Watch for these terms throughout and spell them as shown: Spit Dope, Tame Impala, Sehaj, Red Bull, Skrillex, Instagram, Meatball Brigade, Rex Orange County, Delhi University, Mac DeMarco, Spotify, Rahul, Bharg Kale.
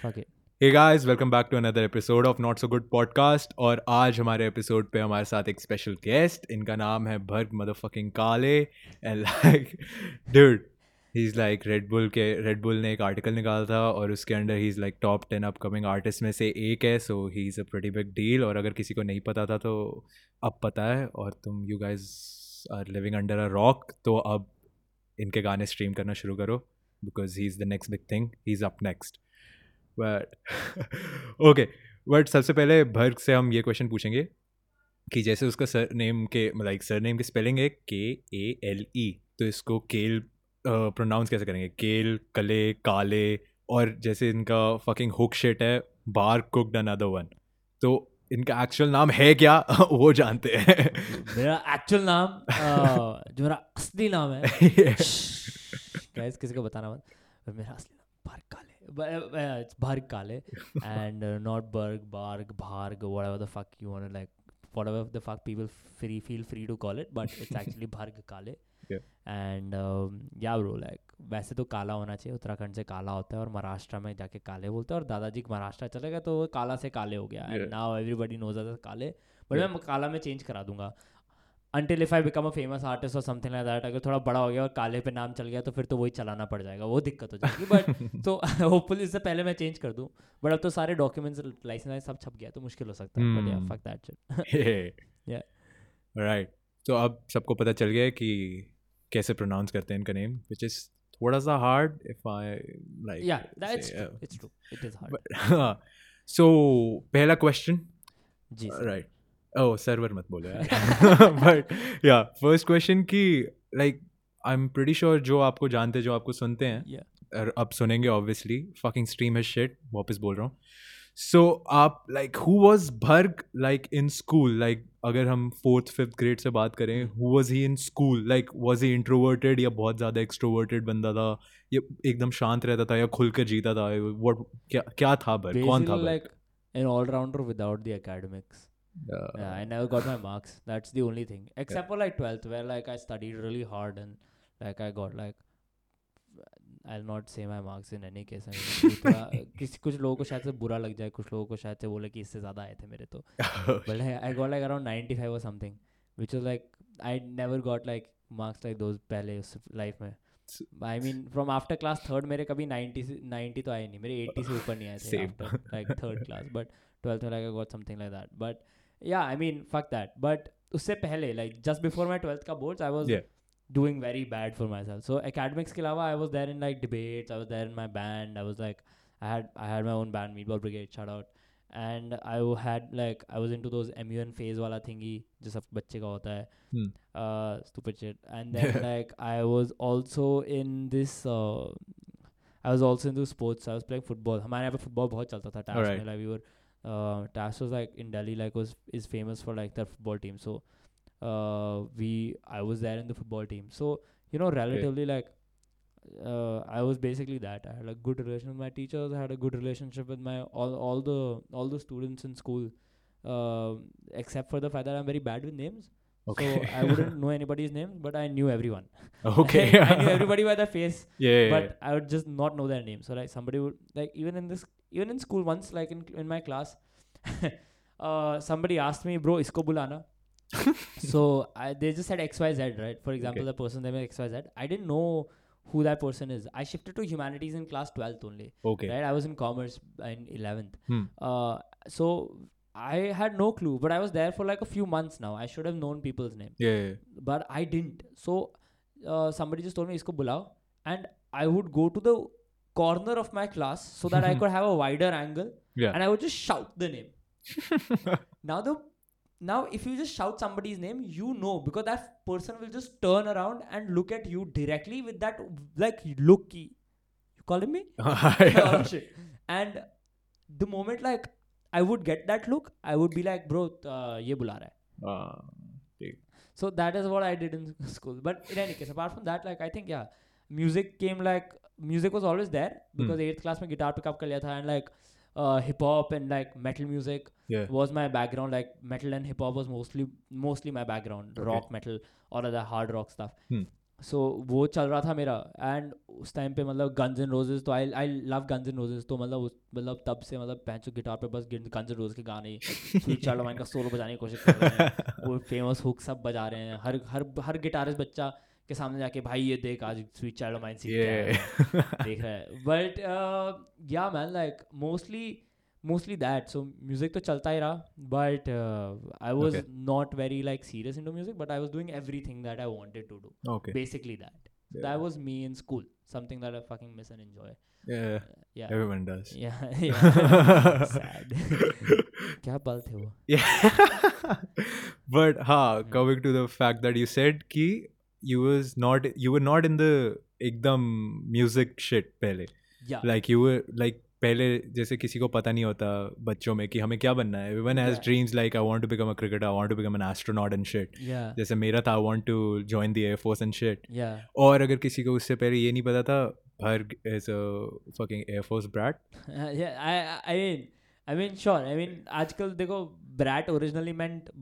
Fuck it. Hey guys, welcome back to another episode of Not So Good Podcast. और आज हमारे episode पे हमारे साथ एक स्पेशल गेस्ट, इनका नाम है Bharg motherfucking Kale. And like dude, he is like red bull ने एक आर्टिकल निकाला था और उसके under he is like top 10 upcoming artist में से एक है. So he is a pretty big deal. और अगर किसी को नहीं पता था तो अब पता है. और तुम you guys are living under a rock, तो अब इनके गाने स्ट्रीम करना शुरू करो because he is the next big thing. He is up next. But सबसे पहले भर्ग से हम ये क्वेश्चन पूछेंगे कि जैसे उसका सरनेम के स्पेलिंग है KALE, तो इसको केल प्रोनाउंस कैसे करेंगे? केल, कले, काले. और जैसे इनका फकिंग हुक शेट है, बार कुक्ड अनदर वन, तो इनका एक्चुअल नाम है क्या वो जानते हैं. मेरा एक्चुअल नाम जो मेरा असली नाम है गाइस, किसी को बताना मत, मेरा असली नाम भर्ग काले. Bharg Kale and not Bharg, whatever the fuck you want to, like, whatever the fuck people feel free to call it, but it's actually Bharg Kale. Yeah. And yeah bro, like वैसे तो काला होना चाहिए, उत्तराखंड से काला होता है और महाराष्ट्र में जाके काले बोलते हैं, और दादाजी महाराष्ट्र चले गए तो वो काला से काले हो गया. And now everybody knows us as काले, but मैं काला में चेंज करा दूंगा until if I become a famous artist or something like that. अगर थोड़ा बड़ा हो गया और काले पे नाम चल गया तो फिर तो वही चलाना पड़ जाएगा, वो दिक्कत हो जाएगी. बट तो होपफुली इससे पहले मैं चेंज कर दूँ, बट अब तो सारे डॉक्यूमेंट्स, लाइसेंस सब छप गया तो मुश्किल हो सकता है. बट या फक दैट शिट. या राइट, तो अब सबको पता चल गया है कि कैसे प्रोनाउंस करते हैं इनका नेम, व्हिच इज थोड़ा सा हार्ड इफ आई लाइक. या that's it's true, it is hard. So पहला क्वेश्चन जी, राइट. Oh, server मत बोलो यार. But yeah, first question की like I'm pretty sure जो आपको जानते, जो आपको सुनते हैं, yeah. अब सुनेंगे obviously, fucking stream is shit, वापस बोल रहा हूँ. So आप like who was Bharg like in school? Like अगर हम 4th-5th grade से बात करें, who was he in school? Like was he introverted या बहुत ज़्यादा extroverted बंदा था, या एकदम शांत रहता था या खुल कर जीता था? What क्या था Bharg? कौन था Bharg? Like an all-rounder without the academics. Yeah, I never got my marks. That's the only thing. Except for like 12th, where like I studied really hard and like I got like, I'll not say my marks in any case. कुछ लोगों को शायद से बुरा लग जाए, कुछ लोगों को शायद से बोले कि इससे ज़्यादा आए थे मेरे तो. But like I got like around 95 or something, which was like I never got like marks like those पहले उस life में. I mean from after class third मेरे कभी 90 तो आए नहीं, मेरे 80 से ऊपर नहीं आए थे after like third class. But 12th like I got something like that. But yeah, I mean, fuck that. But उससे पहले, like, just before my 12th का boards, I was doing very bad for myself. So academics के अलावा, I was there in like debates, I was there in my band, I was like, I had my own band, Meatball Brigade, shout out. And I had like, I was into those MUN phase वाला thingy, जो सब बच्चे का होता है, stupid shit. And then like, I was also into sports. So I was playing football. हमारे यहाँ पे football बहुत चलता था. All right. Like, we were Tash was like in Delhi, like is famous for like their football team. So I was there in the football team. So you know, relatively like I was basically that. I had a good relation with my teachers. I had a good relationship with my all the students in school. Except for the fact that I'm very bad with names. Okay. So I wouldn't know anybody's name, but I knew everyone. Okay. I knew everybody by their face. Yeah. But I would just not know their name. So like somebody would like even in school once, like in my class, somebody asked me, bro, isko bulana. So they just said XYZ, right? For example, the person they made XYZ. I didn't know who that person is. I shifted to humanities in class 12th only. Okay. Right? I was in commerce in 11th. So I had no clue, but I was there for like a few months now. I should have known people's name. Yeah. But I didn't. So somebody just told me, isko bulao. And I would go to the corner of my class so that I could have a wider angle, and I would just shout the name. Now if you just shout somebody's name, you know, because that person will just turn around and look at you directly with that like look, ki you calling me? Oh, shit. And the moment like I would get that look, I would be like, bro, ye bula raha hai. So that is what I did in school. But in any case, apart from that, like I think music came like. Music was always there because 8th class mein guitar pick up kar liya tha, and like hip hop and like metal music was my background. Like metal and hip hop was mostly my background. Rock, metal, all of the hard rock stuff. सो वो चल रहा था मेरा. And उस time पे मतलब guns and roses, तो I love guns and roses. तो मतलब तब से मतलब पैंचो गिटार पे बस गन्स एंड रोजेज के गाने चार्ल्ड वाइन का सोलो बजाने की कोशिश कर रहे हैं, वो फेमस हुक सब बजा रहे हैं. हर हर हर गिटारिस्ट बच्चा के सामने जाके भाई ये देख आज स्वीट चाइल्ड माइंड सीख देख रहा है. बट या man like mostly that. So music तो चलता ही रहा, but I was not very like serious into music, but I was doing everything that I wanted to do. Basically that was me in school, something that I fucking miss and enjoy. Yeah, everyone does. Yeah. Sad. क्या पल थे वो. But हाँ, coming to the fact that you said कि you were not in the एकदम music shit पहले. Yeah. Like you were like पहले जैसे किसी को पता नहीं होता बच्चों में कि हमें क्या बनना है. Everyone has dreams like I want to become a cricketer, I want to become an astronaut and shit. Yeah. जैसे मेरा था I want to join the air force and shit. Yeah. और अगर किसी को उससे पहले ये नहीं पता था Bharg is a fucking air force brat. Yeah, I mean sure. I mean आजकल देखो brat originally meant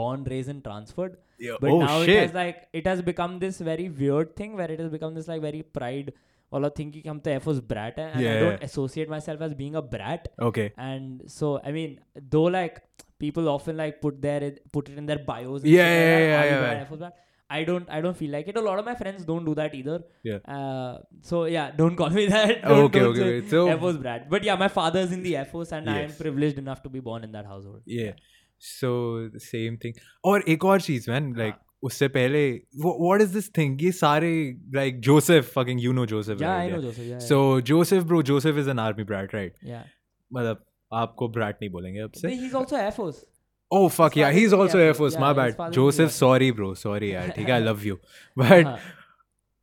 born, raised and transferred. Yeah. But now shit. it has become this very weird thing where it has become this like very pride all of thinking I'm the air force brat and I don't associate myself as being a brat. Okay. And so I mean though like people often like put it in their bios. Yeah. Air force brat. I don't feel like it. A lot of my friends don't do that either. Yeah. So yeah, don't call me that. Okay. So air force brat. But yeah, my father is in the air force and yes. I am privileged enough to be born in that household. Yeah. So the same thing. और एक और चीज man like उससे पहले what is this thing ये सारे like Joseph fucking you know Joseph. Yeah, right? I know Joseph. Yeah, so yeah. Joseph is an army brat, right? Yeah. मतलब आपको brat नहीं बोलेंगे अब से. He's also Air Force. Oh fuck yeah, he's also Air Force. My bad. Joseph, sorry bro, sorry यार. ठीक है, I love you. But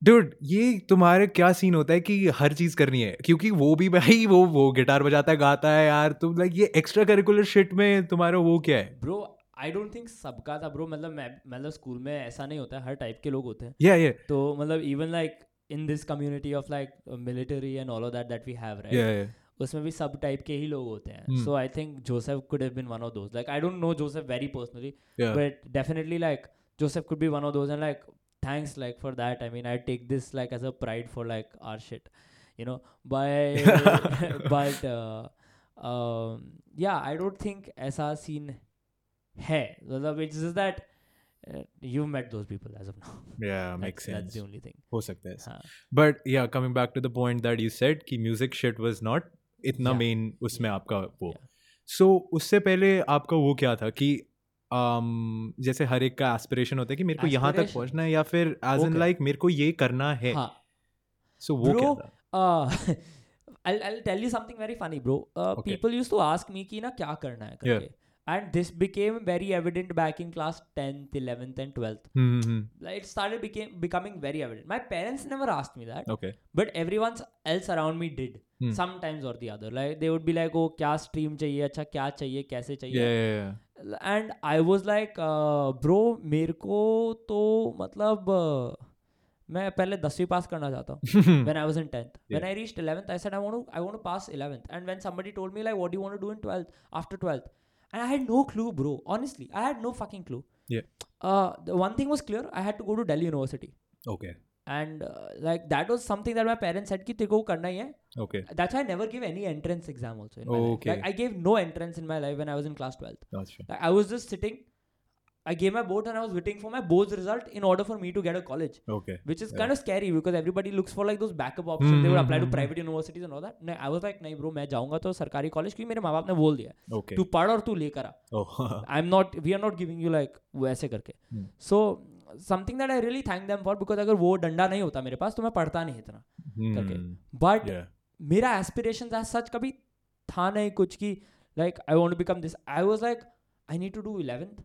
dude, ये तुम्हारे क्या सीन होता है कि हर चीज करनी है, क्योंकि वो भी भाई वो गिटार बजाता है, गाता है यार. तुम लाइक ये एक्स्ट्रा करिकुलर शिट में तुम्हारा वो क्या है ब्रो? आई डोंट थिंक सबका था ब्रो. मतलब स्कूल में ऐसा नहीं होता है, हर टाइप के लोग होते हैं. yeah. तो मतलब even like in this community of like military and all of that we have right, उसमें भी सब टाइप के ही लोग होते हैं. So I think Joseph could have been one of those. Like I don't know Joseph very personally, but definitely like Joseph could be one of those and like thanks like for that. I mean I take this like as a pride for like our shit, you know. But yeah, I don't think aisa scene hai. It's just that you've met those people as of now. Yeah, makes sense. That's the only thing. Ho sakta hai. But yeah, coming back to the point that you said ki music shit was not itna main usme aapka wo. So usse pehle aapka wo kya tha ki जैसे हर एक का aspiration होता है कि मेरे को यहाँ तक पहुँचना है या फिर एज इन लाइक मेरे को ये करना है. सो वो क्या था? I'll tell you something very funny bro. People used to ask me कि ना क्या करना है करके, and this became very evident back in class 10th, 11th and 12th. It started becoming very evident. My parents never asked me that. Okay. But everyone else around me did. Sometimes or the other. Like they would be like, oh, क्या stream चाहिए, अच्छा क्या चाहिए, कैसे चाहिए. Yeah. And I was like, bro, मेरे को तो मतलब मैं पहले 10वीं पास करना चाहता हूँ. When I was in 10th. When I reached 11th, I said I want to pass 11th. And when somebody told me like, what do you want to do in 12th? After 12th? And I had no clue, bro. Honestly, I had no fucking clue. Yeah. The one thing was clear. I had to go to Delhi University. Okay. And like that was something that my parents said कि तेरे को करना ही है. Okay. That's why I never gave any entrance exam also in my life. Like I gave no entrance in my life when I was in class 12th. That's true. Like I was just sitting. I gave my board and I was waiting for my board's result in order for me to get a college. Okay. Which is kind of scary because everybody looks for like those backup options. They would apply to private universities and all that. No, I was like, नहीं bro, मैं जाऊँगा तो सरकारी college क्योंकि मेरे माँ बाप ने बोल दिया. Okay. तू पढ़ और तू लेकर आ. We are not giving you like वो ऐसे करके. So something that I really thank them for because अगर वो डंडा नहीं होता मेरे पास तो मैं पढ़ता नहीं इतना करके. But मेरा aspirations as such कभी था नहीं कुछ कि like I want to become this. I was like I need to do 11th.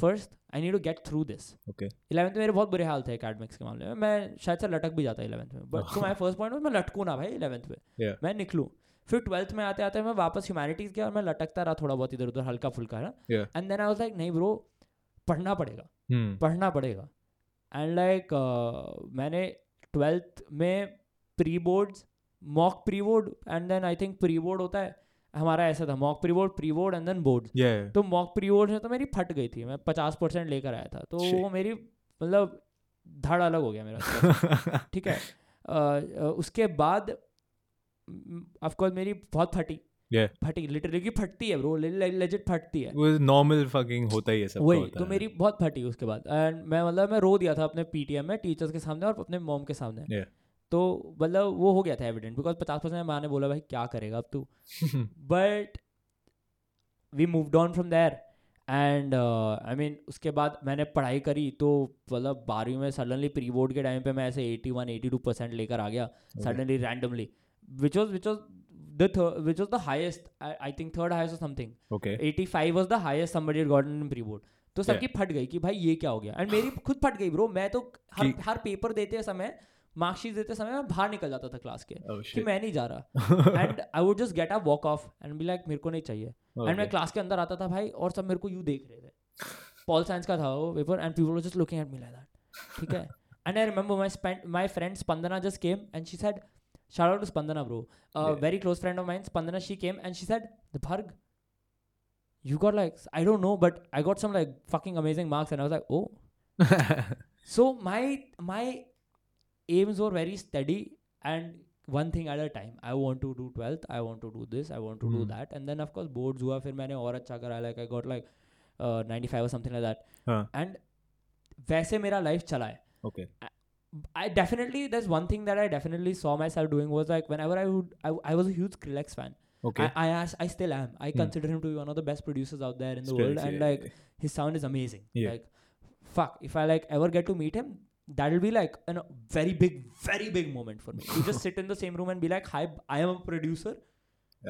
First, I need to get through this. Okay. 11th में मेरे बहुत बुरे हाल थे academics के मामले में. मैं शायद से लटक भी जाता 11th में. But so my first point was मैं लटकूँ ना भाई 11th में. Yeah. मैं निकलूँ. फिर 12th में आते आते मैं वापस humanities गया और मैं लटकता रहा थोड़ा बहुत इधर उधर हल्का फुल्का है ना. Yeah. And then I was like नहीं bro, पढ़ना पड़ेगा. And like मैंने 12th में pre-boards, mock pre-board and then I think pre-board होता है. हमारा ऐसा था mock pre board and then board. तो मॉक प्री बोर्ड में तो मेरी फट गई थी. मैं 50% लेकर आया था तो वो मेरी मतलब धाड़ अलग हो गया मेरा। ठीक है, उसके बाद ऑफ कोर्स मेरी बहुत फटी फटी लिटरली की फटती है ब्रो, लेजिट फटती है, वो नॉर्मल फकिंग होता ही है सब होता है। तो मेरी बहुत फटी उसके बाद, एंड मैं मतलब मैं रो दिया था अपने पीटीएम में टीचर्स के सामने और अपने मॉम के सामने। तो मतलब वो हो गया था एविडेंट बिकॉज 50% में माँ ने बोला भाई क्या करेगा अब तू। But we moved on from there and I mean उसके बाद मैंने पढ़ाई करी। तो मतलब 12वीं में सडनली प्री बोर्ड के टाइम पे मैं ऐसे 81-82% लेकर आ गया suddenly randomly, which was the highest, I think third highest or something. Okay. 85 was the highest somebody had gotten in pre-board. तो सबकी फट गई कि भाई ये क्या हो गया। एंड मेरी खुद फट गई ब्रो। मैं तो हर पेपर देते समय, मार्कशीट देते समय मैं बाहर निकल जाता था क्लास के कि मैं नहीं जा रहा। And I would just get up, walk off and be like मेरे को नहीं चाहिए। एंड मैं क्लास के अंदर आता था भाई और सब मेरे को यूँ देख रहे थे। पॉल साइंस का था वो paper and people were just looking at me like that. ठीक है। And I remember my friend Spandana just came and she said, shout out to Spandana bro, very close friend of mine Spandana, she came and she said, Bharg, you got like, I don't know, but I got some like fucking amazing marks. And I was like, oh. So my aims were very steady and one thing at a time. I want to do 12th, I want to do this, I want to do that. And then of course boards hua, fir maine aur acha kara, like I got like 95 or something like that. And वैसे मेरा life चला है. Okay. There's one thing that I definitely saw myself doing was like whenever I was a huge Skrillex fan. Okay. I still am. I consider him to be one of the best producers out there in the world. And his sound is amazing. Yeah. Like, fuck, if I ever get to meet him, that'll be like a very big moment for me. You just sit in the same room and be like, hi, I am a producer.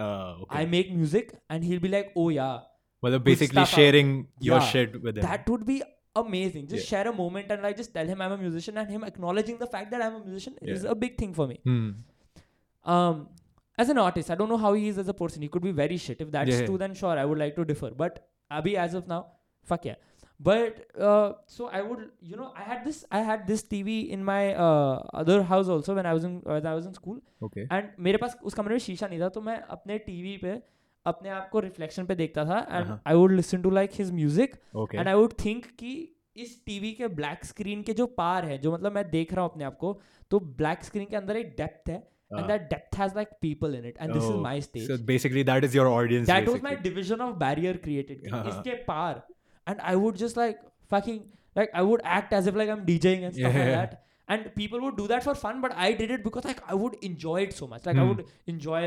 Okay. I make music. And he'll be like, oh yeah. Well, basically sharing your shit with him. That would be amazing. Just share a moment and just tell him I'm a musician, and him acknowledging the fact that I'm a musician is a big thing for me. As an artist, I don't know how he is as a person. He could be very shit. If that's true, then sure, I would like to differ. But abhi as of now, fuck yeah. But so I would, I had this TV in my other house also when I was in school. Okay. And मेरे पास उस कमरे में शीशा नहीं था, तो मैं अपने TV पे अपने आप को रिफ्लेक्शन पे देखता था and I would listen to his music and I would think कि इस टीवी के ब्लैक स्क्रीन के जो पार है, जो मतलब मैं देख रहा हूँ अपने आप को, तो ब्लैक स्क्रीन के अंदर एक डेप्थ है and that depth has people in it and this is my stage. So basically that is your audience. That was my division of barrier created. इसके पार and I would just fucking I would act as if I'm DJing and stuff like that. And people would do that for fun, but I did it because I would enjoy it so much. I would enjoy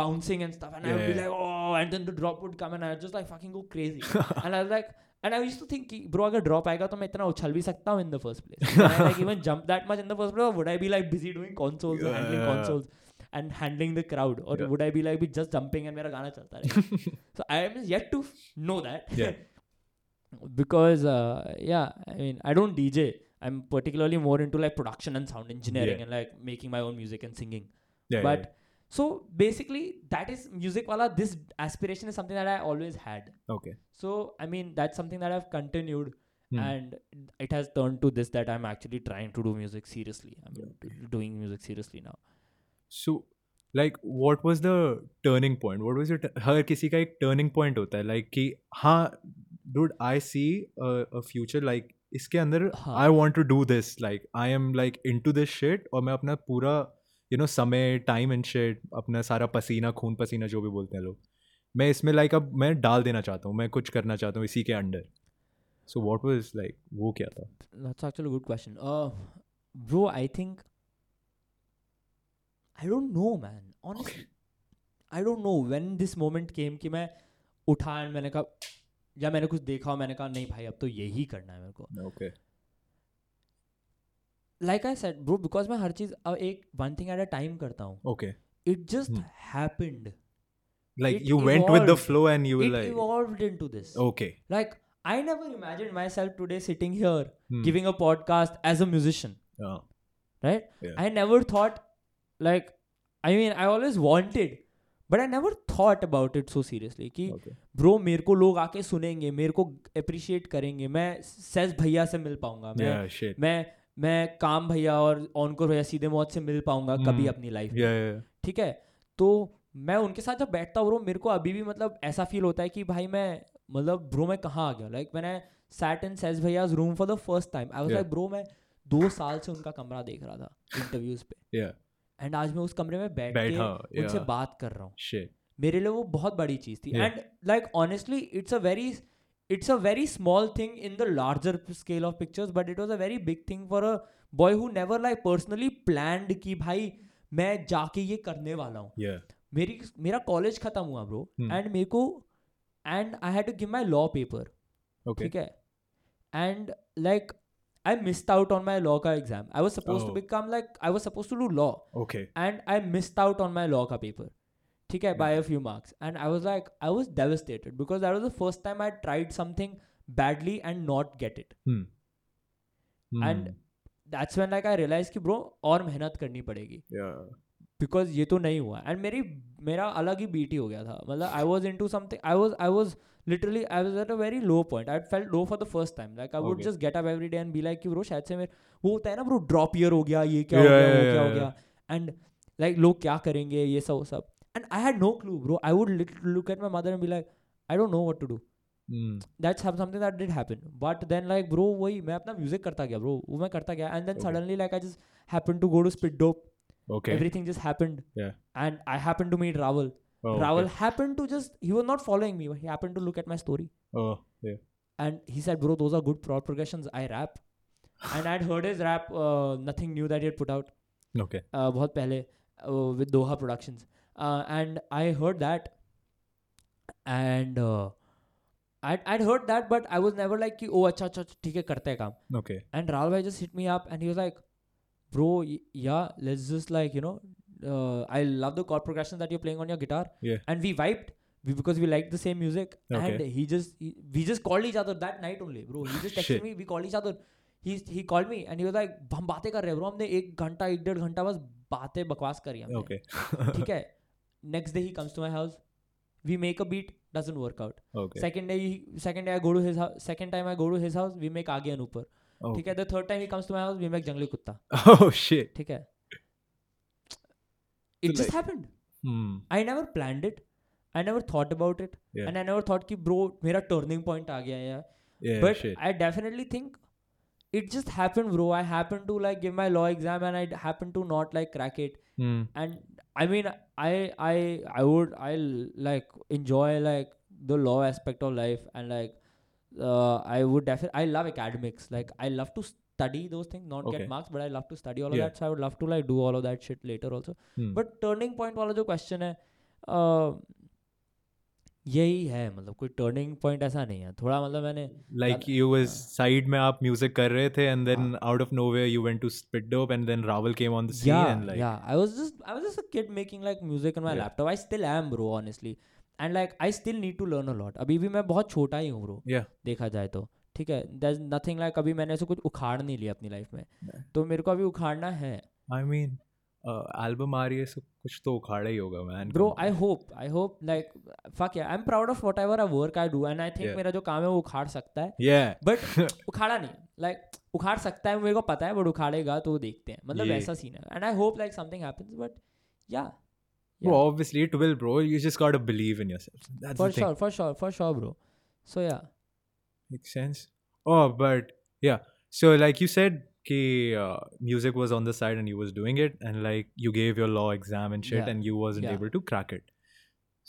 bouncing and stuff, and I would be like, oh, and then the drop would come, and I would just fucking go crazy. And I was and I used to think, bro, if drop comes, then I can also be so in the first place. And I even jump that much in the first place, or would I be busy doing consoles, or handling consoles, and handling the crowd, or would I be just jumping and my song is playing? So I am yet to know that. Yeah. Because I mean, I don't DJ. I'm particularly more into production and sound engineering and making my own music and singing. Yeah, but so basically that is music wala. This aspiration is something that I always had. Okay. So I mean that's something that I've continued and it has turned to this that I'm actually trying to do music seriously. I'm doing music seriously now. So what was the turning point? What was your हर किसी का एक turning point होता है कि हाँ dude I see a future इसके अंदर I want to do this I am into this shit और मैं अपना पूरा समय टाइम एंड शिट अपना सारा पसीना खून पसीना जो भी बोलते हैं लोग मैं इसमें अब मैं डाल देना चाहता हूँ मैं कुछ करना चाहता हूँ इसी के अंडर सो वॉट वॉज वो क्या था that's actually good question bro I think I don't know man honestly I don't know when this moment came कि मैं उठा एंड मैंने कहा या मैंने कुछ देखा और मैंने कहा नहीं भाई अब तो यही करना है मेरे को okay like I said bro because मैं हर चीज अब एक one thing at a time करता हूँ okay it just happened like you went with the flow and you like it evolved into this okay like I never imagined myself today sitting here giving a podcast as a musician right I never thought I mean I always wanted but I never thought about it so seriously कि bro मेरे को लोग आके सुनेंगे मेरे को appreciate करेंगे मैं सहज भैया से मिल पाऊंगा मैं काम भैया और ऑनकोर भैया सीधे मौत से मिल पाऊंगा कभी अपनी लाइफ में ठीक है तो मैं उनके साथ जब बैठता हूँ ब्रो मेरे को अभी भी ऐसा फील होता है कि भाई मैं ब्रो मैं कहाँ आ गया मैंने सैट इन सहज भैया room for the first time I was like bro मैं 2 साल से उनका कमरा देख रहा था इंटरव्यूज पे, एंड आज मैं उस कमरे में बैठ के उनसे बात कर रहा हूँ. मेरे लिए वो बहुत बड़ी चीज थी. And like honestly it's a very small thing in the larger scale of pictures, but it was a very big thing for a boy who never like personally planned कि भाई मैं जाके ये करने वाला हूँ. मेरा कॉलेज खत्म हुआ ब्रो, एंड मेरे को and I had to give my law paper, ठीक है, and like I missed out on my law ka exam. I was supposed to become like, I was supposed to do law. Okay. And I missed out on my law ka paper. Theek hai, by a few marks. And I was like, I was devastated because that was the first time I tried something badly and not get it. And that's when like I realized ki bro, aur mehnat karni padegi. Yeah. Because ye to nahi hua. And मेरा अलग ही BT हो गया था. मतलब I was into something. I was literally I was at a very low point. I felt low for the first time. Like I would just get up every day and be like कि bro शायद से मेरे वो होता है ना bro drop year हो गया, ये क्या हो गया, वो क्या हो गया, and like लोग क्या करेंगे ये सब. And I had no clue bro. I would look at my mother and be like I don't know what to do. That's something that did happen. But then like bro वही मैं अपना music करता गया bro, वो मैं करता गया, and then suddenly like I just happened to go to Spit Dope. Okay. Everything just happened. Yeah. And I happened to meet Rahul. Happened to just, he was not following me, but he happened to look at my story. Oh, yeah. And he said, bro, those are good prod progressions. I rap. And I'd heard his rap, Nothing New that he had put out. Okay. बहुत पहले with Doha Productions. And I heard that. And I'd heard that, but I was never like, oh, अच्छा, ठीक है, करते हैं काम. Okay. And Rahul bhai just hit me up and he was like, bro, yeah, let's just like, you know, I love the chord progression that you're playing on your guitar. Yeah. And we vibed because we liked the same music. Okay. And we just called each other that night only, bro. He just texted me, we called each other. He called me and he was like, हम बातें कर रहे हैं bro, हमने 1-1.5 घंटा बस बातें बकवास करी हमने. Okay. ठीक है. Next day he comes to my house. We make a beat, doesn't work out. Okay. Second day I go to his house. Second time I go to his house, we make आगे and ऊपर. ठीक है. The third time he comes to my house, we make जंगली कुत्ता. Oh shit. ठीक है. It just happened. I never planned it. I never thought about it. Yeah. And I never thought कि bro मेरा turning point आ गया है यार. Yeah, but shit. I definitely think it just happened bro. I happened to like give my law exam and I happened to not like crack it. And I mean I like enjoy like the law aspect of life and like I love academics. Like I love to study those things, not get marks, but I love to study all of that. So I would love to like do all of that shit later also. But turning point वाला जो question है, यही है. मतलब कोई turning point ऐसा नहीं है. थोड़ा मतलब मैंने like you was side में आप music कर रहे थे and then out of nowhere you went to Spit Dope and then Rahul came on the scene and like I was just a kid making like music on my laptop. I still am bro, honestly. And like I still need to learn a lot. अभी भी मैं बहुत छोटा ही हूँ bro. Yeah. देखा जाए तो ठीक है. There's nothing like अभी मैंने ऐसे कुछ उखाड़ नहीं लिया अपनी लाइफ में. तो मेरे को अभी उखाड़ना है. I mean album आ रही है तो कुछ तो उखाड़ा ही होगा man. Bro I hope like fuck yeah, I'm proud of whatever a work I do and I think मेरा जो काम है वो उखाड़ सकता है. Yeah. But उखाड़ा नहीं, like उखाड़ सकता है मेरे को पता है, but उखाड़ेगा तो देखते हैं. मतलब ऐसा सीन है. And I hope like something happens, but yeah. Yeah. Well, obviously it will bro, you just gotta believe in yourself. That's for the thing. For sure bro. So yeah, makes sense. Oh but yeah, so like you said ki music was on the side and you was doing it and like you gave your law exam and shit and you wasn't able to crack it.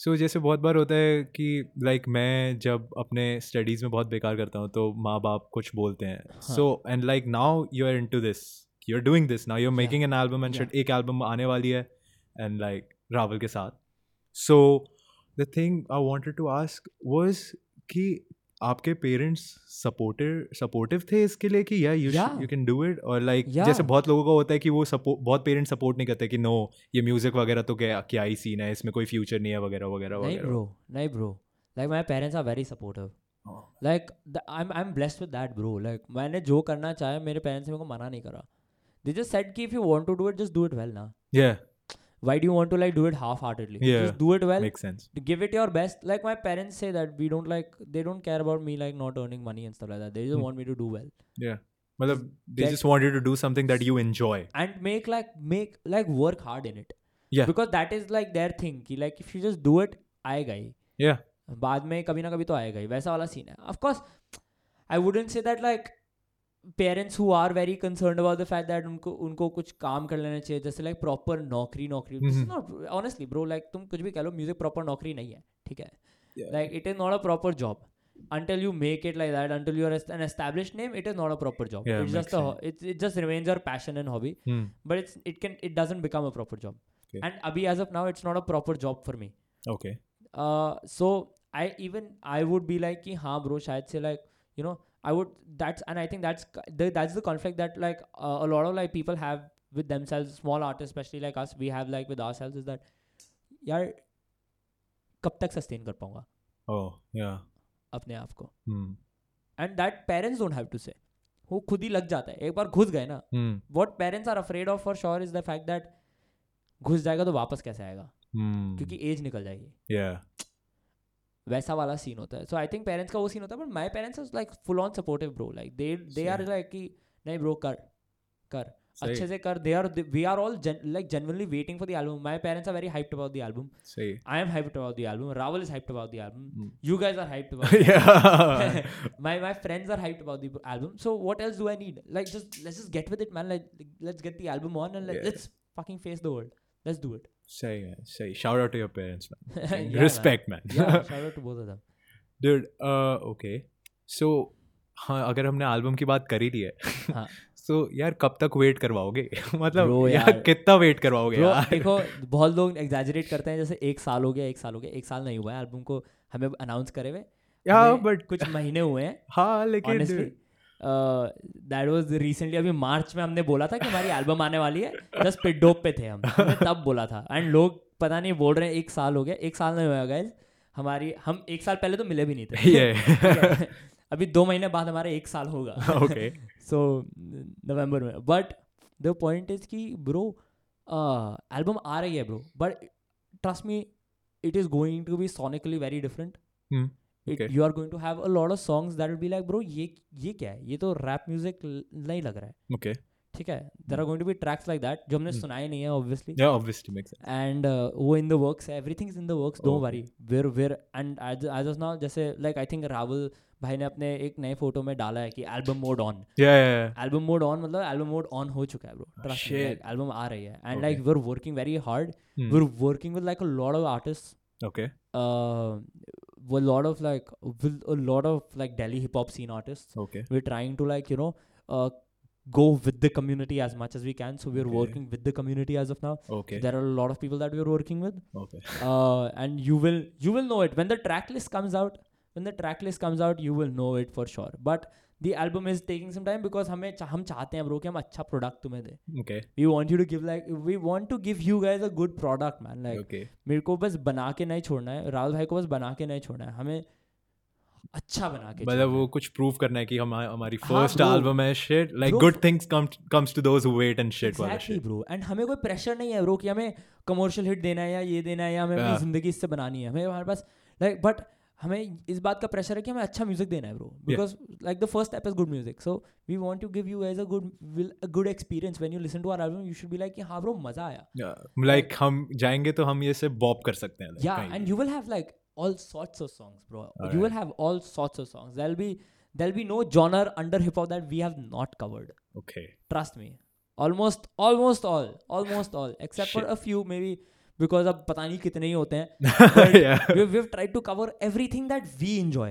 So जैसे बहुत बार होता है कि like मैं जब अपने studies में बहुत बेकार करता हूँ तो माँ बाप कुछ बोलते हैं. So and like now you're into this, you're doing this now, you're making an album and shit. एक album आने वाली है and like रावल के साथ. So the thing I wanted to ask was कि आपके पेरेंट्स सपोर्टिव थे इसके लिए कि या यू कैन डू इट, और लाइक जैसे बहुत लोगों का होता है कि वो बहुत पेरेंट्स सपोर्ट नहीं करते कि नो ये म्यूजिक वगैरह तो क्या ही सीन है, इसमें कोई फ्यूचर नहीं है वगैरह वगैरह. नहीं bro like my parents are very supportive. Like I am blessed with that bro. Like मैंने जो करना चाहे मेरे पेरेंट्स ने मेरे को मना नहीं करा. दे जस्ट सेड कि if you want to do it just do it well ना. या why do you want to like do it half-heartedly? Yeah, just do it well. Makes sense. Give it your best. Like my parents say that we don't like, they don't care about me like not earning money and stuff like that. They just want me to do well. Yeah. Matlab, they just want you to do something that you enjoy. And make like work hard in it. Yeah. Because that is like their thing. Ki, like if you just do it, आएगा ही. Yeah. बाद में कभी ना कभी तो आएगा ही. वैसा वाला सीन है. Of course, I wouldn't say that like parents who are very concerned about the fact that उनको कुछ काम कर लेना चाहिए, जैसे लाइक प्रॉपर नौकरी this not honestly bro, like तुम कुछ भी कह लो, म्यूजिक प्रॉपर नौकरी नहीं है, ठीक है, like it is not a proper job until you make it like that, until you are an established name, it is not a proper job. Yeah, it's just it just remains your passion and hobby, but it doesn't become a proper job. Okay. And abhi as of now, it's not a proper job for me. Okay. So I would be like कि हाँ bro, शायद से like you know I would that's the conflict that like a lot of like people have with themselves, small artists especially like us, we have like with ourselves is that यार कब तक sustain कर पाऊँगा? Oh yeah. अपने आप को and that parents don't have to say, वो खुद ही लग जाता है, एक बार घुस गए ना, what parents are afraid of for sure is the fact that घुस जाएगा तो वापस कैसे आएगा, क्योंकि एज निकल जाएगी, वैसा वाला सीन होता है. सो आई थिंक पेरेंट्स का वो सीन होता है, but my parents are like full on supportive bro, like they are like कि नहीं ब्रो कर अच्छे से कर, they are we are all like genuinely waiting for the album. My parents are very hyped about the album, I am hyped about the album, Rahul is hyped about the album, you guys are hyped about, my friends are hyped about the album, so what else do I need, like just let's just get with it man, like let's get the album on and let's fucking face the world, let's do it. सही है, सही, shout out to your parents man, respect man, shout out to both of them dude. Okay so हाँ, अगर हमने album की बात कर ही दी है तो यार कब तक वेट करवाओगे, मतलब यार कितना वेट करवाओगे यार? देखो बहुत लोग एग्जैजरेट करते हैं, जैसे एक साल हो गया, एक साल नहीं हुआ है एल्बम को हमें अनाउंस करे हुए, बट कुछ महीने हुए हैं हाँ, लेकिन दैट वाज रिसेंटली, अभी मार्च में हमने बोला था कि हमारी एल्बम आने वाली है, जस्ट स्पिट डोप पे थे हम, तब बोला था, एंड लोग पता नहीं बोल रहे हैं एक साल हो गया, एक साल नहीं हुआ गाइस, हमारी हम एक साल पहले तो मिले भी नहीं थे, अभी 2 महीने बाद हमारा 1 साल होगा, ओके, सो नवंबर में. बट द पॉइंट इज कि ब्रो एल्बम आ रही है bro, but trust me it is going to be sonically very different, you are going to have a lot of songs that will be like bro ये क्या है, ये तो rap music नहीं लग रहा है, ओके ठीक है, there are going to be tracks like that जो हमने सुनाए नहीं है ऑब्वियसली, या ऑब्वियसली मेक्स सेंस, एंड वो in the works, everything is in the works, don't worry where and as of now, जैसे लाइक आई थिंक राहुल भाई ने अपने एक नए फोटो में डाला है कि एल्बम मोड ऑन मतलब एल्बम मोड ऑन हो चुका है ब्रो, ट्रस्ट मी, एल्बम आ रही है, and like we are working very hard, we are working with like a lot of artist, okay, वो lot of like a lot of like Delhi hip hop scene artist, okay, we are trying to like you know go with the community as much as we can, so we are working with the community as of now, there are a lot of people that we are working with, and you will know it when the track list comes out, you will know it for sure, but the album is taking some time because hum chahte hain bro ki hum acha product tumhe de, we want to give you guys a good product man, like mere ko bas bana ke nahi chhodna hai, Rahul bhai ko bas bana ke nahi chhodna hai, hame अच्छा बना के, मतलब वो कुछ prove करना है कि हमारी फर्स्ट एल्बम है, shit like good things comes to those who wait and shit वाला शिट ब्रो, एंड हमें कोई प्रेशर नहीं है ब्रो कि हमें कमर्शियल हिट देना है या ये देना है या हमें अपनी जिंदगी इससे बनानी है, हमें हमारे पास लाइक, बट हमें इस बात का प्रेशर है कि हमें अच्छा म्यूजिक देना है bro, because like the first step is good music, so we want to give you guys a good experience when you listen to our album, you should be like कि हां bro मजा आया, like हम जाएंगे तो हम ये से बॉप कर सकते हैं, या and you will have like all sorts of songs bro, all you will have all sorts of songs, there'll be no genre under hip hop that we have not covered, trust me, almost all except for a few maybe, because ab pata nahi kitne hi hote hain, we've tried to cover everything that we enjoy,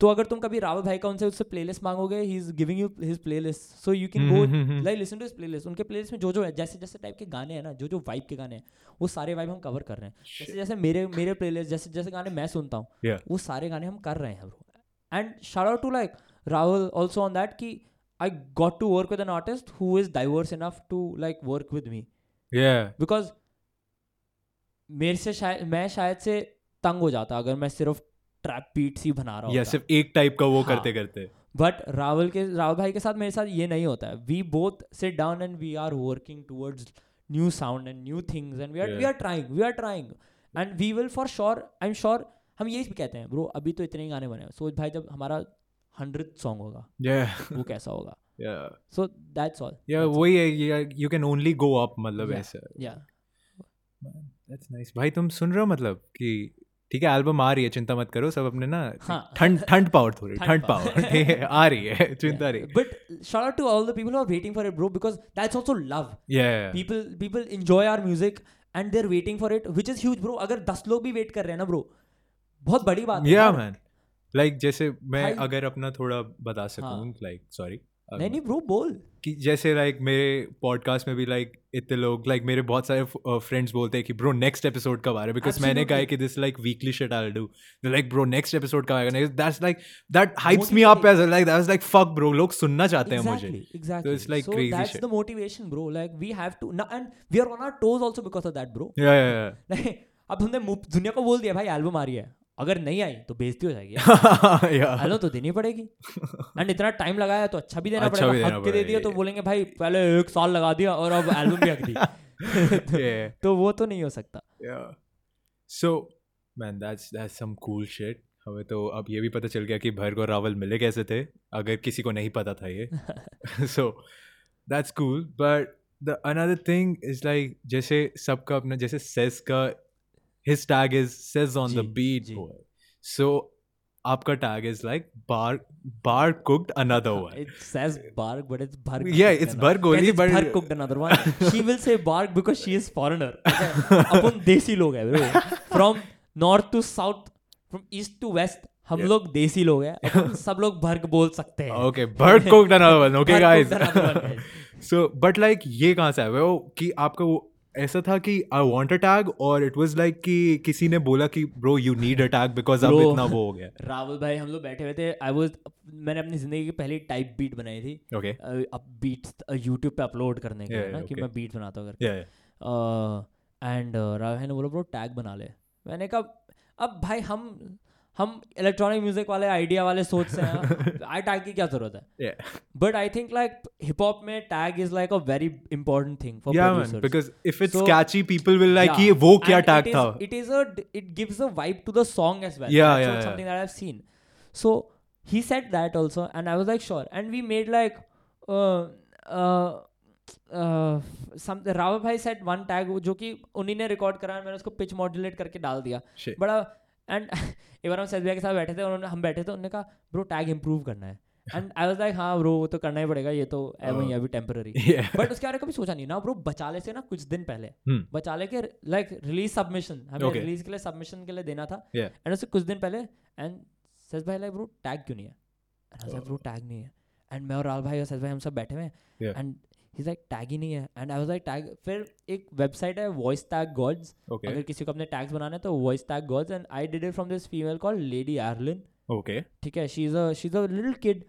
तो अगर तुम कभी रावल भाई का उनसे playlist मांगोगे, he is giving you his playlist, so you can go like listen to his playlist, उनके playlist में जो है जैसे जैसे टाइप के गाने हैं ना, जो वाइब के गाने हैं, वो सारे वाइब हम कवर कर रहे हैं, जैसे मेरे प्लेलिस्ट, जैसे गाने मैं सुनता हूँ वो सारे गाने हम कर रहे हैं, and shout out to like Rahul also on that कि I got to work with an artist who is diverse enough to like work with me, because मेरे से शायद से तंग हो जाता अगर मैं सिर्फ ट्रैप बीट्स ही बना रहा हूँ, सिर्फ एक टाइप का वो करते, बट राहुल भाई के साथ मेरे साथ ये नहीं होता है, we both sit down and we are working towards new sound and new things, and we are trying and we will for sure, I am sure, हम यही कहते हैं ब्रो अभी तो इतने ही गाने बने, सोच भाई जब हमारा 100th सॉन्ग होगा वो कैसा होगा, सो दैट्स ऑल, वही है, you can only go up, मतलब ऐसा, दैट्स नाइस भाई, तुम सुन रहे हो मतलब कि ठीक है, एल्बम आ रही है, चिंता मत करो, सब अपने ना ठंड पावर थोड़ी ठंड पावर ठीक है आ रही है, चिंता रही. But shout out to all the people who are waiting for it bro, because that's also love. People enjoy our music and they are waiting for it, which is huge bro. अगर 10 लोग भी wait कर रहे हैं ना bro, बहुत बड़ी बात है. या मैन, लाइक जैसे मैं अगर अपना थोड़ा बता सकूं, लाइक सॉरी नहीं ब्रो बोल, कि जैसे लाइक मेरे पॉडकास्ट में भी लाइक इतने लोग, लाइक मेरे बहुत सारे फ्रेंड्स बोलते हैं कि ब्रो नेक्स्ट एपिसोड कब आ रहा है, बिकॉज मैंने कहा कि this like weekly shit I will do, like bro next episode कब आएगा, that's like that hypes me up as like that's like fuck bro, लोग सुनना चाहते हैं मुझे. So it's like crazy shit, that's the motivation bro, like we have to and we are on our toes also because of that bro. अब हमने दुनिया को बोल दिया भाई एल्बम आ रही है, अगर नहीं आई तो बेइज्जती हो जाएगी, हेलो तो देनी पड़ेगी. एंड इतना टाइम लगाया तो अच्छा भी देना पड़ेगा, हक के दे दिया तो बोलेंगे भाई पहले 1 साल लगा दिया और अब एल्बम भी हक दी, तो वो तो नहीं हो सकता. So man that's some cool shit. हमें तो अब ये भी पता चल गया कि भर्ग और रावल मिले कैसे थे, अगर किसी को नहीं पता था ये. So that's cool. But the another thing is like जैसे सबका अपना, जैसे सेज का his tag is says on the beat boy, so aapka tag is like bar cooked another one. It says barg but it's Bharg. Yeah, it's Bharg only, but Bharg cooked another one. She will say Bharg because she is foreigner. Apun desi log hai bro, from north to south, from east to west, हम लोग देसी लोग हैं, अपन सब लोग भर्ग बोल सकते हैं. Okay, Bharg cooked another one. Okay guys, so but like ये कहाँ से आया वो कि आपका वो ऐसा था कि आई वॉन्ट अ टैग और इट वॉज लाइक कि किसी ने बोला कि bro you need a tag because अब इतना वो हो गया. राहुल भाई हम लोग बैठे हुए थे, मैंने अपनी जिंदगी की पहली टाइप बीट बनाई थी. ओके, अब बीट्स यूट्यूब पे अपलोड करने के ना, कि मैं बीट बनाता हूँ करके. एंड राहुल भाई ने बोला ब्रो टैग बना ले. मैंने कहा अब भाई हम इलेक्ट्रॉनिक म्यूजिक वाले आइडिया वाले सोच से हैं, आई टैग की क्या जरूरत है. But I think like hip hop में tag is like a very important thing for producers, because if it's catchy people will like ये वो क्या टैग था. It gives a vibe to the song as well, something that I have seen. So he said that also and I was like sure, and we made like Rao भाई set one tag जो कि उन्हीं ने record करा, मैंने उसको pitch modulate करके डाल दिया बड़ा. एंड एक बार हम सैज के साथ बैठे थे, उन्होंने हम बैठे थे, उन्होंने कहा ब्रो टैग इम्प्रूव करना है. एंड आई वाज लाइक हाँ ब्रो वो तो करना ही पड़ेगा, ये तो वही अभी टेम्पररी. बट उसके बारे में कभी सोचा नहीं ना ब्रो. बचाले से ना कुछ दिन पहले बचाले के लाइक रिलीज सबमिशन, हमें रिलीज के लिए सबमिशन के लिए देना था, एंड उससे कुछ दिन पहले एंड सैज भाई लाइक ब्रो टैग क्यों नहीं है, ब्रो टैग नहीं है. एंड मैं और राहुल भाई और सैज भाई हम सब बैठे हुए हैं एंड He's like टैग ही नहीं है. And I was like tag. फिर एक वेबसाइट है वॉइस टैग गॉड्स, अगर किसी को अपने टैग्स बनाने तो voice tag gods. And I did it from this female called lady Arlene. Okay ठीक है, she is a little kid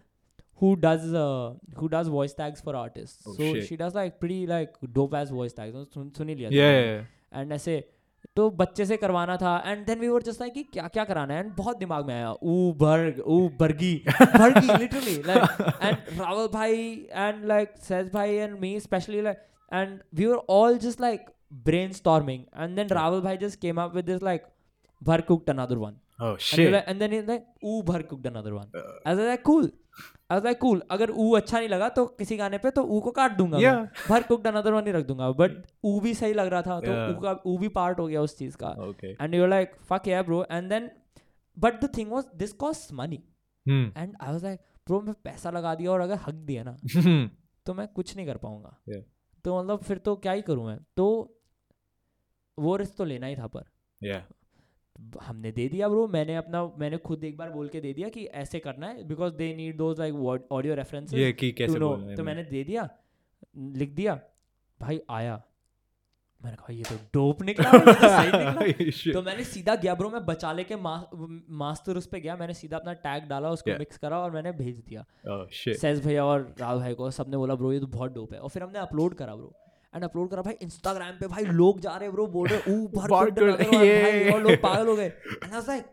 who does voice tags for artists. Oh, so shit. She does like pretty like dope as voice tags. सुन ही लिया था. एंड ऐसे तो बच्चे से करवाना था. And then we were just like कि क्या क्या कराना है. एंड बहुत दिमाग में आया Bhargi literally like. And Rawal भाई एंड लाइक सहज भाई and me specially like, and we were all just like brainstorming. And then Rawal भाई just came up with this like Bharg cooked another one. Oh shit. And then he's like Bharg cooked another one. I was like cool. अगर ऊ अच्छा नहीं लगा तो किसी गाने पे तो ऊ को काट दूंगा. Bharg cooked another one ही रख दूंगा. बट ऊ भी सही लग रहा था तो ऊ का ऊ भी पार्ट हो गया उस चीज का. And you are like fuck yeah bro. And then but the thing was this costs money. And I was like bro मैं पैसा लगा दिया और अगर हक दिया ना तो मैं कुछ नहीं कर पाऊंगा. तो मतलब फिर तो क्या ही करूँ मैं, तो वो रिस्क तो लेना ही था. पर हमने दे दिया ब्रो. मैंने खुद एक बार बोल के दे दिया कि ऐसे करना है because they need those like audio references to know. तो मैंने दे दिया, लिख दिया, भाई आया. मैंने कहा ये तो डोप निकला, ये तो सही निकला. तो मैंने सीधा गया ब्रो, मैं बचाले के मास्टर उस पे गया, मैंने सीधा अपना टैग डाला, उसको मिक्स करा और मैंने भेज दिया सहज भैया और राव भाई को. सबने बोला ब्रो ये तो बहुत डोप है. और फिर हमने अपलोड करा ब्रो, एंड अपलोड करा भाई इंस्टाग्राम पे. भाई लोग जा रहे ब्रो, बोल रहे ऊ भर्ग भाई, और लोग पागल हो गए. And I was like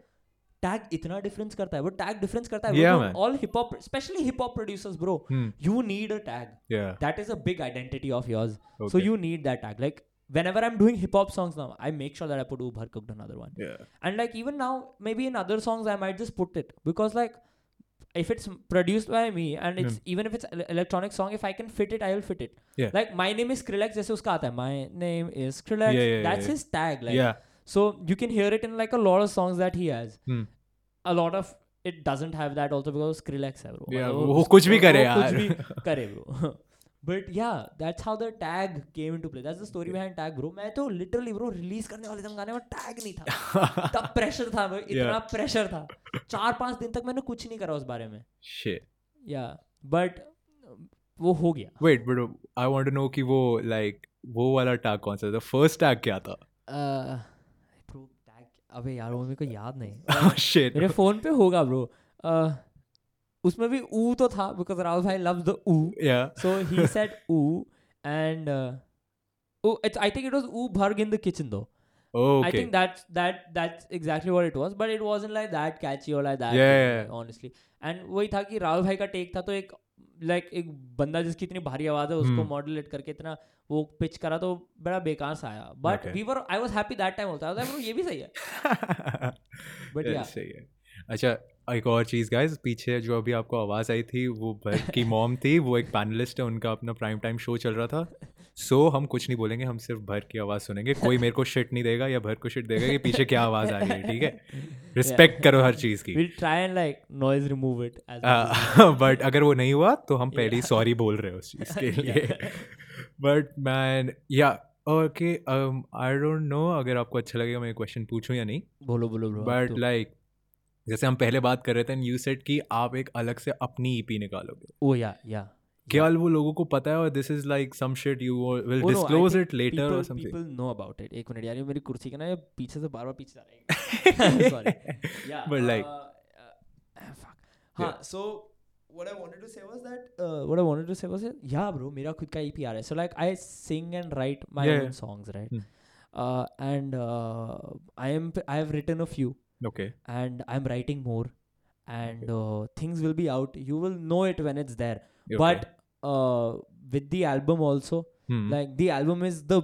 tag इतना डिफरेंस करता है वो, टैग डिफरेंस करता है all hip hop, specially hip hop producers bro. You need a tag, that is a big identity of yours. So you need that tag. Like whenever I'm doing hip hop songs now, I make sure that I put ऊ भर्ग cooked another one. And like even now maybe in other songs I might just put it, because like if it's produced by me and it's even if it's electronic song, if I can fit it I will fit it. Like my name is Skrillex, jaise uska aata hai my name is Skrillex, that's his tag like. So you can hear it in like a lot of songs that he has. A lot of it doesn't have that also because Skrillex है bro. Yeah, वो कुछ भी करे यार. कुछ भी करे bro. But yeah, that's how the tag came into play. That's the story behind tag bro. मैं तो literally bro release करने वाले थे गाने में tag नहीं था. तब pressure था bro. इतना pressure था. 4-5 दिन तक मैंने कुछ नहीं करा उस बारे में. Shit. Yeah, but वो हो गया. Wait, but I want to know कि वो like वो वाला tag कौन सा? The first tag क्या था? अबे यार वो मेरे को याद नहीं. मेरे फोन पे होगा ब्रो. उसमें भी ऊ तो था because राहुल भाई loves the ऊ. Yeah. So he said ऊ and I think it was ऊ Bharg in the kitchen though. Oh, okay. I think that's exactly what it was, but it wasn't like that catchy or like that. Yeah. Honestly, and वही था कि राहुल भाई का take था तो एक like एक बंदा जिसकी इतनी भारी आवाज है उसको मॉडुलेट करके इतना वो पिच करा तो बड़ा बेकार सा आया. But I was happy that time होता है ये भी सही है. बट यार सही है. अच्छा एक और चीज़ गाइस, पीछे जो अभी आपको आवाज़ आई थी वो भर्ग की मॉम थी. वो एक पैनलिस्ट है, उनका अपना प्राइम टाइम शो चल रहा था. सो हम कुछ नहीं बोलेंगे, हम सिर्फ भर्ग की आवाज़ सुनेंगे. कोई मेरे को शिट नहीं देगा या भर्ग को शिट देगा कि पीछे क्या आवाज़ आ रही है. ठीक है, रिस्पेक्ट करो हर चीज़ की. We'll try and like noise remove it but अगर वो नहीं हुआ तो हम पहले ही सॉरी बोल रहे हैं उस चीज़ के लिए. But man yeah okay I don't know अगर आपको अच्छा लगेगा मैं क्वेश्चन पूछूँ या नहीं. बोलो बोलो ब्रो. बट लाइक जैसे हम पहले बात कर रहे थे एंड यू सेड कि आप एक अलग से अपनी ईपी निकालोगे. ओह या क्या वो लोगों को पता है और this is like some shit you will disclose it later और something. People know about it. एक मिनट यार, मेरी कुर्सी का ना ये पीछे से बार-बार पीछे जा रही है. सॉरी या बट लाइक फक हां. सो what I wanted to say was yeah bro, मेरा खुद का ईपी आ रहा है. So like I sing and write my own songs right and I have written a few. Okay. And I'm writing more and things will be out. You will know it when it's there. Okay. But with the album also, like the album is the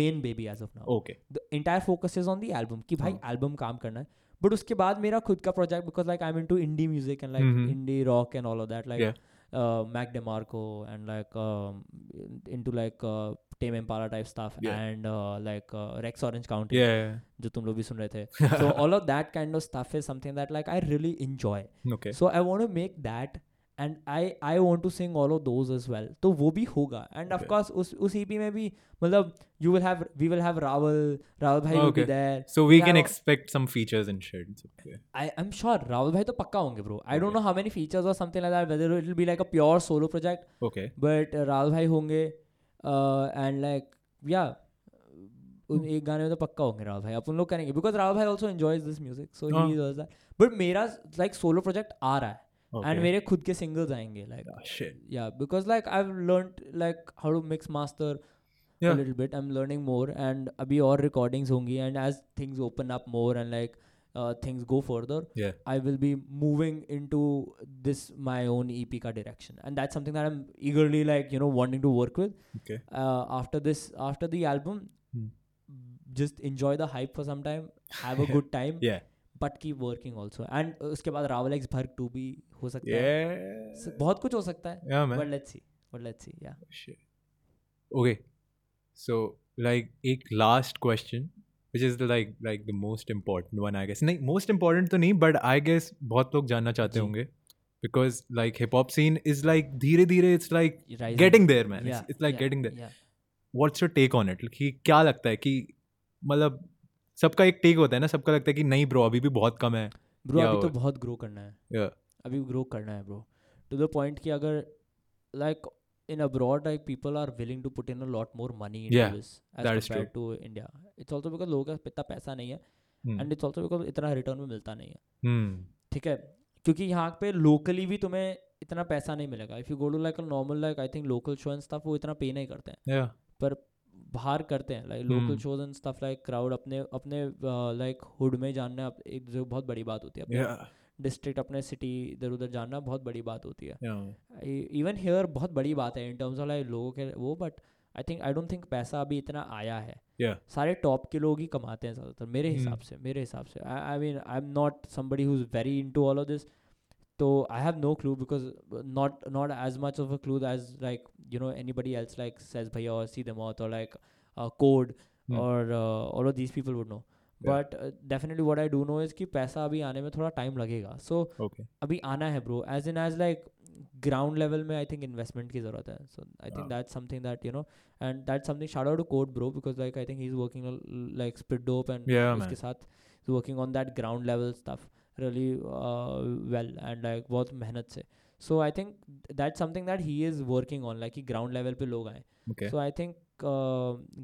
main baby as of now. Okay. The entire focus is on the album. कि भाई album काम करना है. But उसके बाद मेरा खुद का project because like I'm into indie music and like indie rock and all of that. Like Mac DeMarco and like into like Tame Impala type stuff and like Rex Orange County जो तुम लोग भी सुन रहे थे. So all of that kind of stuff is something that like I really enjoy. Okay. So I want to make that and I want to sing all of those as well. तो वो भी होगा and of course उस EP में भी मतलब we will have Rahul भाई will be there. So we can expect some features and shit. Okay. I'm sure Rahul भाई तो पक्का होंगे bro. I don't know how many features or something like that, whether it will be like a pure solo project. Okay. But Rahul भाई होंगे and like yeah एक गाने में तो पक्का होंगे राहुल भाई. अपन लोग करेंगे because राहुल भाई also enjoys this music so he does that. But मेरा like solo project आ रहा है. Okay. And मेरे खुद के singles आएंगे like shit. Yeah, because like I've learned like how to mix master a little bit. I'm learning more and अभी और recordings होंगी and as things open up more and like things go further I will be moving into this my own EP ka direction and that's something that I'm eagerly like you know wanting to work with. Okay. After the album just enjoy the hype for some time, have a good time but keep working also and उसके बाद Rawal x भर्ग 2 भी हो सकता है. बहुत कुछ हो सकता है. but let's see yeah. Okay, so like एक last question which is the, like the most important one I guess. नहीं most important तो नहीं but I guess बहुत लोग जानना चाहते होंगे because like hip hop scene is like धीरे धीरे it's like Rising. Getting there man. Yeah. It's like getting there. What's your take on it कि क्या लगता है कि मतलब सबका एक टेक होता है ना, सबका लगता है कि नहीं ब्रो अभी भी बहुत कम है ब्रो. अभी तो बहुत ग्रो करना है. अभी ग्रो करना है ब्रो टू द पॉइंट कि अगर like in abroad like people are willing to put in a lot more money into this as compared to India. It's also because लोगों के पास इतना पैसा नहीं है and it's also because इतना return में मिलता नहीं है. ठीक है, क्योंकि यहाँ पे locally भी तुम्हें इतना पैसा नहीं मिलेगा. If you go to like a normal like I think local show and stuff वो इतना pay नहीं करते हैं. पर बाहर करते हैं like local shows and stuff like crowd अपने like hood में जानना एक जो बहुत बड़ी बात होती है. डिस्ट्रिक्ट अपने सिटी इधर उधर जानना बहुत बड़ी बात होती है. इवन हियर बहुत बड़ी बात है इन टर्म्स ऑफ लाइक लोगों के वो. बट आई डोंट थिंक पैसा अभी इतना आया है. सारे टॉप के लोग ही कमाते हैं ज़्यादातर मेरे हिसाब से. I mean I am not somebody who is very into all of this so I have no clue because not as much of a clue as like you know anybody else like Sahaj भैया और सीधे मौत और like Kode और all of these people would know. But definitely what I do know is कि पैसा अभी आने में थोड़ा टाइम लगेगा. सो अभी आना है bro, as in as like ground level में आई थिंक इन्वेस्टमेंट की जरूरत है. So I think that's something that you know and that's something shout out to code bro because like I think he is working like spit dope and उसके साथ working on that ground level stuff really well and like बहुत मेहनत से. So I think that's something that he is working on, like कि ground level पे लोग आए. So I think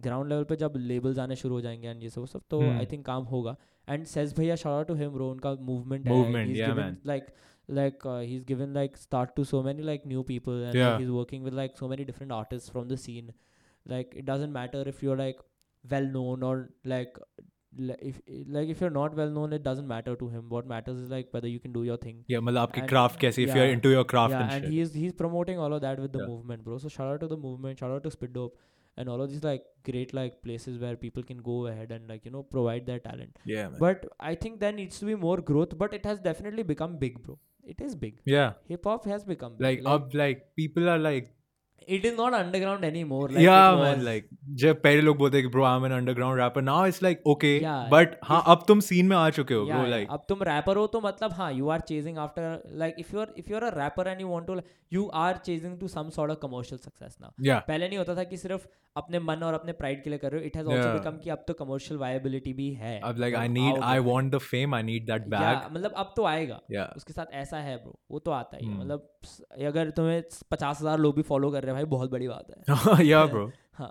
ground level पे जब labels आने शुरू हो जाएंगे and ये सब सब तो I think काम होगा. And Sehaj भैया shout out to him bro, उनका movement he's given man. like he's given like start to so many like new people and like, he's working with like so many different artists from the scene. Like it doesn't matter if you're like well known or if you're not well known, it doesn't matter to him. What matters is like whether you can do your thing. Yeah, मतलब आपकी craft कैसी? If you're into your craft and shit. Yeah, and he's promoting all of that with the movement, bro. So shout out to the movement, shout out to Spit Dope, and all of these like great like places where people can go ahead and like you know provide their talent. Yeah, man. But I think there needs to be more growth. But it has definitely become big, bro. It is big. Yeah. Hip hop has become big. Like people are like. It is not underground anymore. Like yeah, man. Like, जब पहले लोग बोलते कि bro, I'm an underground rapper. Now it's like okay, but हाँ अब तुम scene में आ चुके हो, bro. Like अब तुम rapper हो तो मतलब हाँ you are chasing after like if you're a rapper and you want to you are chasing to some sort of commercial success now. Yeah. पहले नहीं होता था कि सिर्फ अपने मन और अपने pride के लिए कर रहे हो. It has also become कि अब तो commercial viability भी है. अब like I want the fame, I need that bag. Yeah, मतलब अब तो आएगा. Yeah. उसके साथ ऐसा है bro, वो तो आता ही. मतलब अगर तुम्हें 50,000 लोग भी follow कर रहे हैं भाई बहुत बड़ी बात है. Yeah bro. हाँ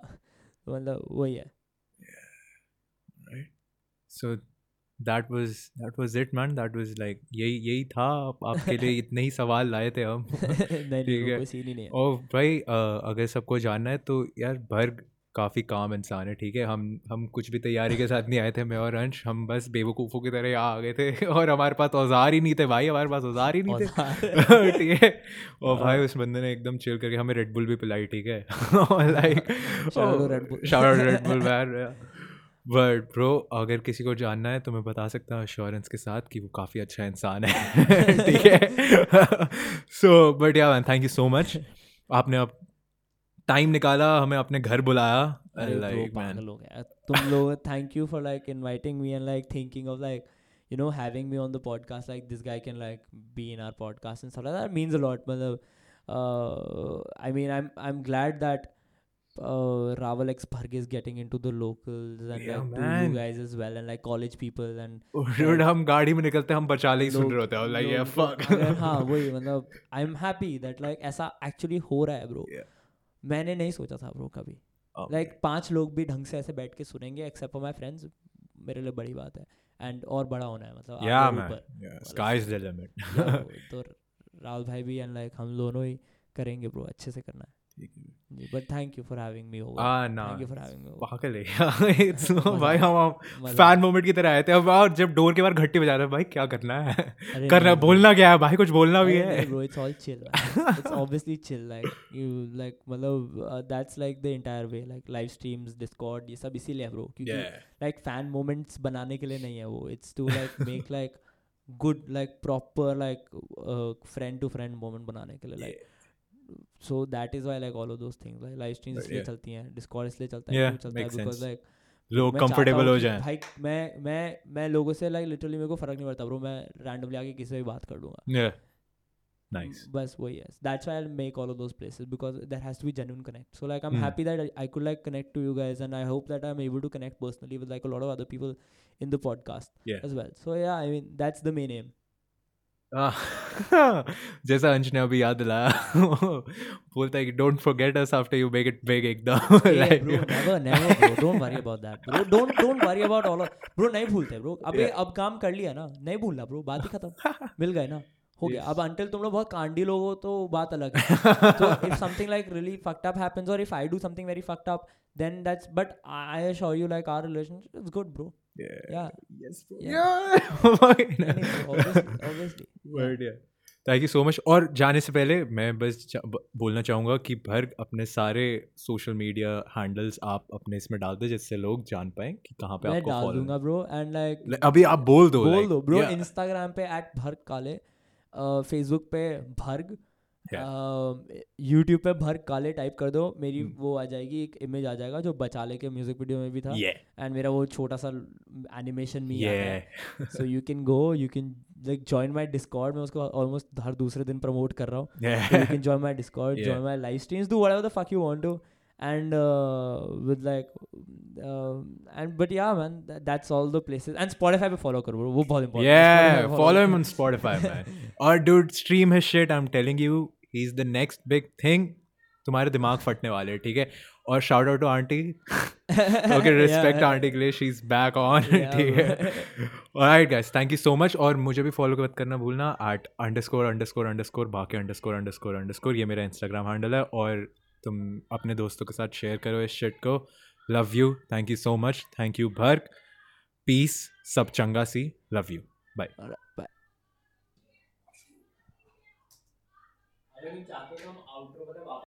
मतलब वही है. Right. So that was it man. That was like यही था आपके लिए इतने ही सवाल लाए थे हम. नहीं कोई सीन ही नहीं है. और भाई अगर सबको जानना है तो यार भर्ग काफ़ी काम इंसान है. ठीक है, हम कुछ भी तैयारी के साथ नहीं आए थे. मैं और अंश हम बस बेवकूफ़ों की तरह यहाँ आ गए थे और हमारे पास औज़ार ही नहीं थे. ठीक है, और भाई उस बंदे ने एकदम चिल करके हमें रेड बुल भी पिलाई. ठीक है, बट ब्रो अगर किसी को जानना है तो मैं बता सकता हूँ एश्योरेंस के साथ कि वो काफ़ी अच्छा इंसान है. ठीक है, सो बट या man thank you so much. आपने अब टाइम निकाला, हमें अपने घर बुलाया. तुम लोग thank you for like inviting me and like thinking of like you know having me on the podcast. Like this guy can like be in our podcast and that means a lot. मतलब I mean I am glad that Rahul X Bharg is getting into the locals and like you guys as well and like college people and dude हम गाड़ी में निकलते हम बचाले ही सुन रहे होते हैं like yeah fuck. हाँ वही मतलब I'm happy that like ऐसा actually हो रहा है bro. मैंने नहीं सोचा था bro कभी like 5 लोग भी ढंग से ऐसे बैठ के सुनेंगे except for my friends. मेरे लिए बड़ी बात है and और बड़ा होना है मतलब. Yeah man, sky's the limit. तो राहुल भाई भी and like हम दोनों ही करेंगे bro, अच्छे से करना है. But thank you for having me over. No. Thank you for having me over. Bharg Kale. It's no भाई हम fan moment की तरह आए थे. अब और जब door के बाहर घंटी बजा रहे भाई क्या करना है, करना बोलना क्या है भाई, कुछ बोलना भी है. Bro, it's all chill. It's obviously chill. Like you like मतलब that's like the entire way. Like live streams, Discord ये सब इसीलिए bro. क्योंकि like fan moments बनाने के लिए नहीं है वो. It's to like make like good like proper like friend to friend moment बनाने के लिए like. So that is why like all of those things like live streams इसलिए चलती हैं, Discord इसलिए चलता है because like लोग comfortable हो जाएं. भाई मैं लोगों से like literally मेरे को फर्क नहीं पड़ता bro, मैं randomly आके किसी से भी बात कर दूँगा. Yeah, nice. बस वही है. That's why I'll make all of those places because there has to be genuine connect. So like I'm happy that I could like connect to you guys and I hope that I'm able to connect personally with like a lot of other people in the podcast as well. So yeah, I mean that's the main aim. जैसा अंश ने अभी याद दिलाया बोलता है कि don't forget us after you make it big एकदम. Don't worry about that bro, don't worry about all bro. नहीं भूलते ब्रो, अबे अब काम कर लिया ना, नहीं भूलना ब्रो, बात ही खत्म. मिल गए ना, हो गया. अब अंटिल तुम लोग बहुत कांडी लोग हो तो बात अलग है. So if something like really fucked up happens or if I do something very fucked up then that's but I assure you like our relationship is good bro. Yeah. Yes bro. Yeah. Obviously. Word yeah. Thank you so much. और जाने से पहले मैं बस बोलना चाहूँगा कि भर्ग अपने सारे सोशल मीडिया हैंडल्स आप अपने इसमें डाल दे जिससे लोग जान पाएं कि कहाँ पे आपको फॉलो. मैं डाल दूँगा ब्रो एंड लाइक अभी आप बोल दो ब्रो. Instagram पे @bhargkale, Facebook पे भर्ग YouTube पे भर काले टाइप कर दो, मेरी वो आ जाएगी, एक इमेज आ जाएगा जो बचाले के म्यूजिक वीडियो में भी था, एंड मेरा वो छोटा सा एनिमेशन में आया है. So you can go, you can like join my Discord. मैं उसको ऑलमोस्ट हर दूसरे दिन प्रमोट कर रहा हूँ. You can join my Discord, join my live streams, do whatever the fuck you want to. And with like, and but yeah, man, that's all the places. And Spotify पे follow करो bro, वो बहुत important. Yeah, follow him on Spotify, man. Or dude, stream his shit. I'm telling you, he's the next big thing. तुम्हारे दिमाग फटने वाले हैं, ठीक है. और shout out to auntie. Okay, respect auntie के लिए, she's back on. ठीक है. Alright guys, thank you so much. और मुझे भी follow करना भूलना @___baki____ ये मेरा Instagram handle है. और तुम अपने दोस्तों के साथ शेयर करो इस शिट को. Love you, thank you so much, thank you Bharg, peace, सब चंगा सी, लव यू, बाय बाय.